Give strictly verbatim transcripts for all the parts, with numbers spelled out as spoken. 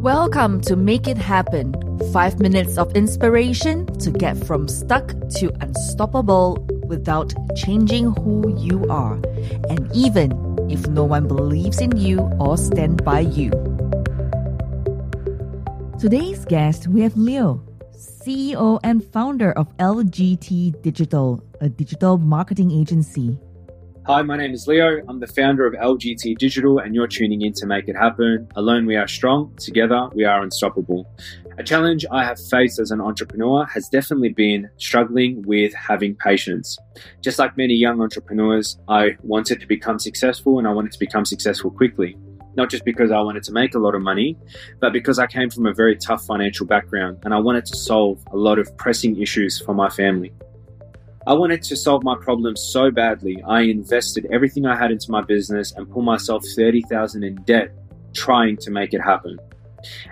Welcome to Make It Happen, five minutes of inspiration to get from stuck to unstoppable without changing who you are, and even if no one believes in you or stands by you. Today's guest, we have Leo, C E O and founder of L G T Digital, a digital marketing agency. Hi, my name is Leo. I'm the founder of L G T Digital, and you're tuning in to Make It Happen. Alone we are strong, together we are unstoppable. A challenge I have faced as an entrepreneur has definitely been struggling with having patience. Just like many young entrepreneurs, I wanted to become successful, and I wanted to become successful quickly. Not just because I wanted to make a lot of money, but because I came from a very tough financial background, and I wanted to solve a lot of pressing issues for my family. I wanted to solve my problems so badly, I invested everything I had into my business and put myself thirty thousand dollars in debt trying to make it happen.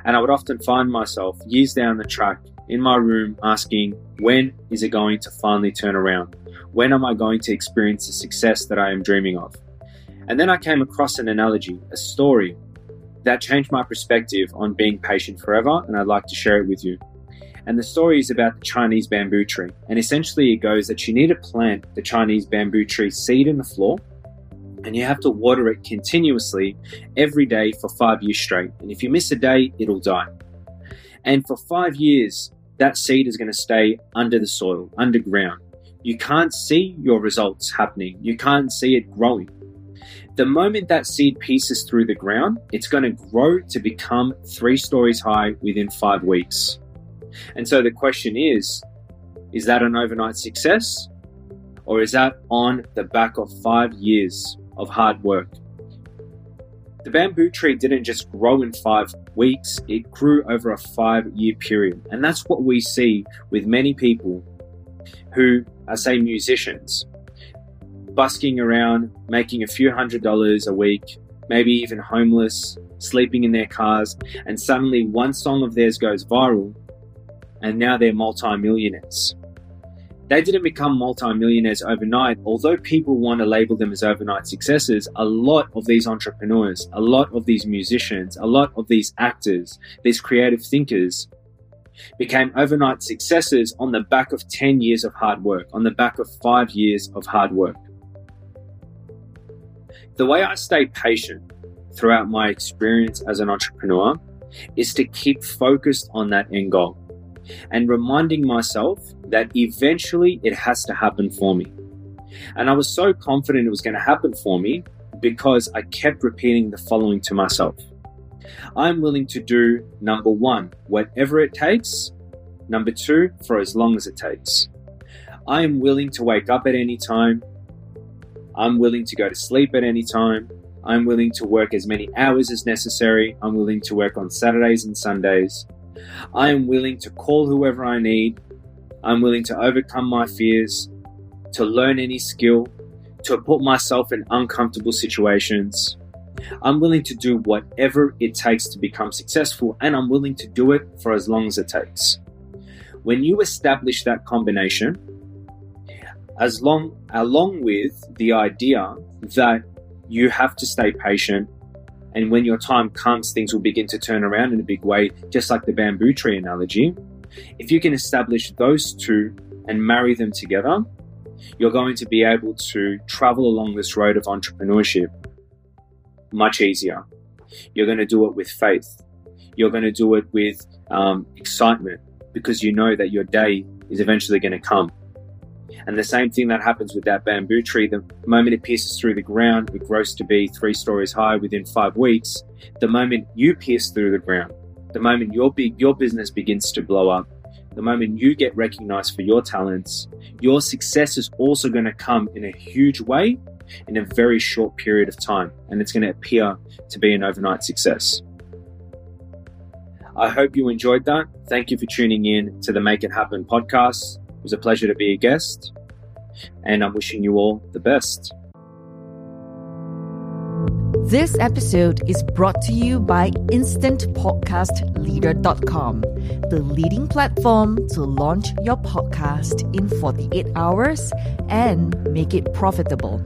And I would often find myself years down the track in my room asking, when is it going to finally turn around? When am I going to experience the success that I am dreaming of? And then I came across an analogy, a story that changed my perspective on being patient forever, and I'd like to share it with you. And the story is about the Chinese bamboo tree. And essentially it goes that you need to plant the Chinese bamboo tree seed in the floor, and you have to water it continuously every day for five years straight. And if you miss a day, it'll die. And for five years, that seed is going to stay under the soil, underground. You can't see your results happening. You can't see it growing. The moment that seed pieces through the ground, it's going to grow to become three stories high within five weeks. And so the question is, is that an overnight success, or is that on the back of five years of hard work? The bamboo tree didn't just grow in five weeks, it grew over a five-year period. And that's what we see with many people who are, say, musicians, busking around, making a few hundred dollars a week, maybe even homeless, sleeping in their cars, and suddenly one song of theirs goes viral, and now they're multi-millionaires. They didn't become multi-millionaires overnight. Although people want to label them as overnight successes, a lot of these entrepreneurs, a lot of these musicians, a lot of these actors, these creative thinkers became overnight successes on the back of ten years of hard work, on the back of five years of hard work. The way I stay patient throughout my experience as an entrepreneur is to keep focused on that end goal, and reminding myself that eventually it has to happen for me. And I was so confident it was going to happen for me because I kept repeating the following to myself. I'm willing to do, number one, whatever it takes. Number two, for as long as it takes. I am willing to wake up at any time. I'm willing to go to sleep at any time. I'm willing to work as many hours as necessary. I'm willing to work on Saturdays and Sundays. I am willing to call whoever I need. I'm willing to overcome my fears, to learn any skill, to put myself in uncomfortable situations. I'm willing to do whatever it takes to become successful, and I'm willing to do it for as long as it takes. When you establish that combination, as long, along with the idea that you have to stay patient, and when your time comes, things will begin to turn around in a big way, just like the bamboo tree analogy. If you can establish those two and marry them together, you're going to be able to travel along this road of entrepreneurship much easier. You're going to do it with faith. You're going to do it with um, excitement, because you know that your day is eventually going to come. And the same thing that happens with that bamboo tree, the moment it pierces through the ground, it grows to be three stories high within five weeks. The moment you pierce through the ground, the moment your big, your business begins to blow up, the moment you get recognized for your talents, your success is also going to come in a huge way in a very short period of time. And it's going to appear to be an overnight success. I hope you enjoyed that. Thank you for tuning in to the Make It Happen podcast. It was a pleasure to be a guest, and I'm wishing you all the best. This episode is brought to you by Instant Podcast Leader dot com, the leading platform to launch your podcast in forty-eight hours and make it profitable.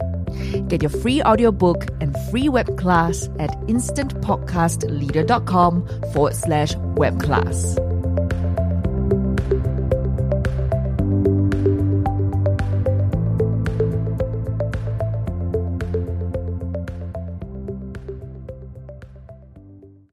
Get your free audiobook and free web class at instant podcast leader dot com forward slash web class.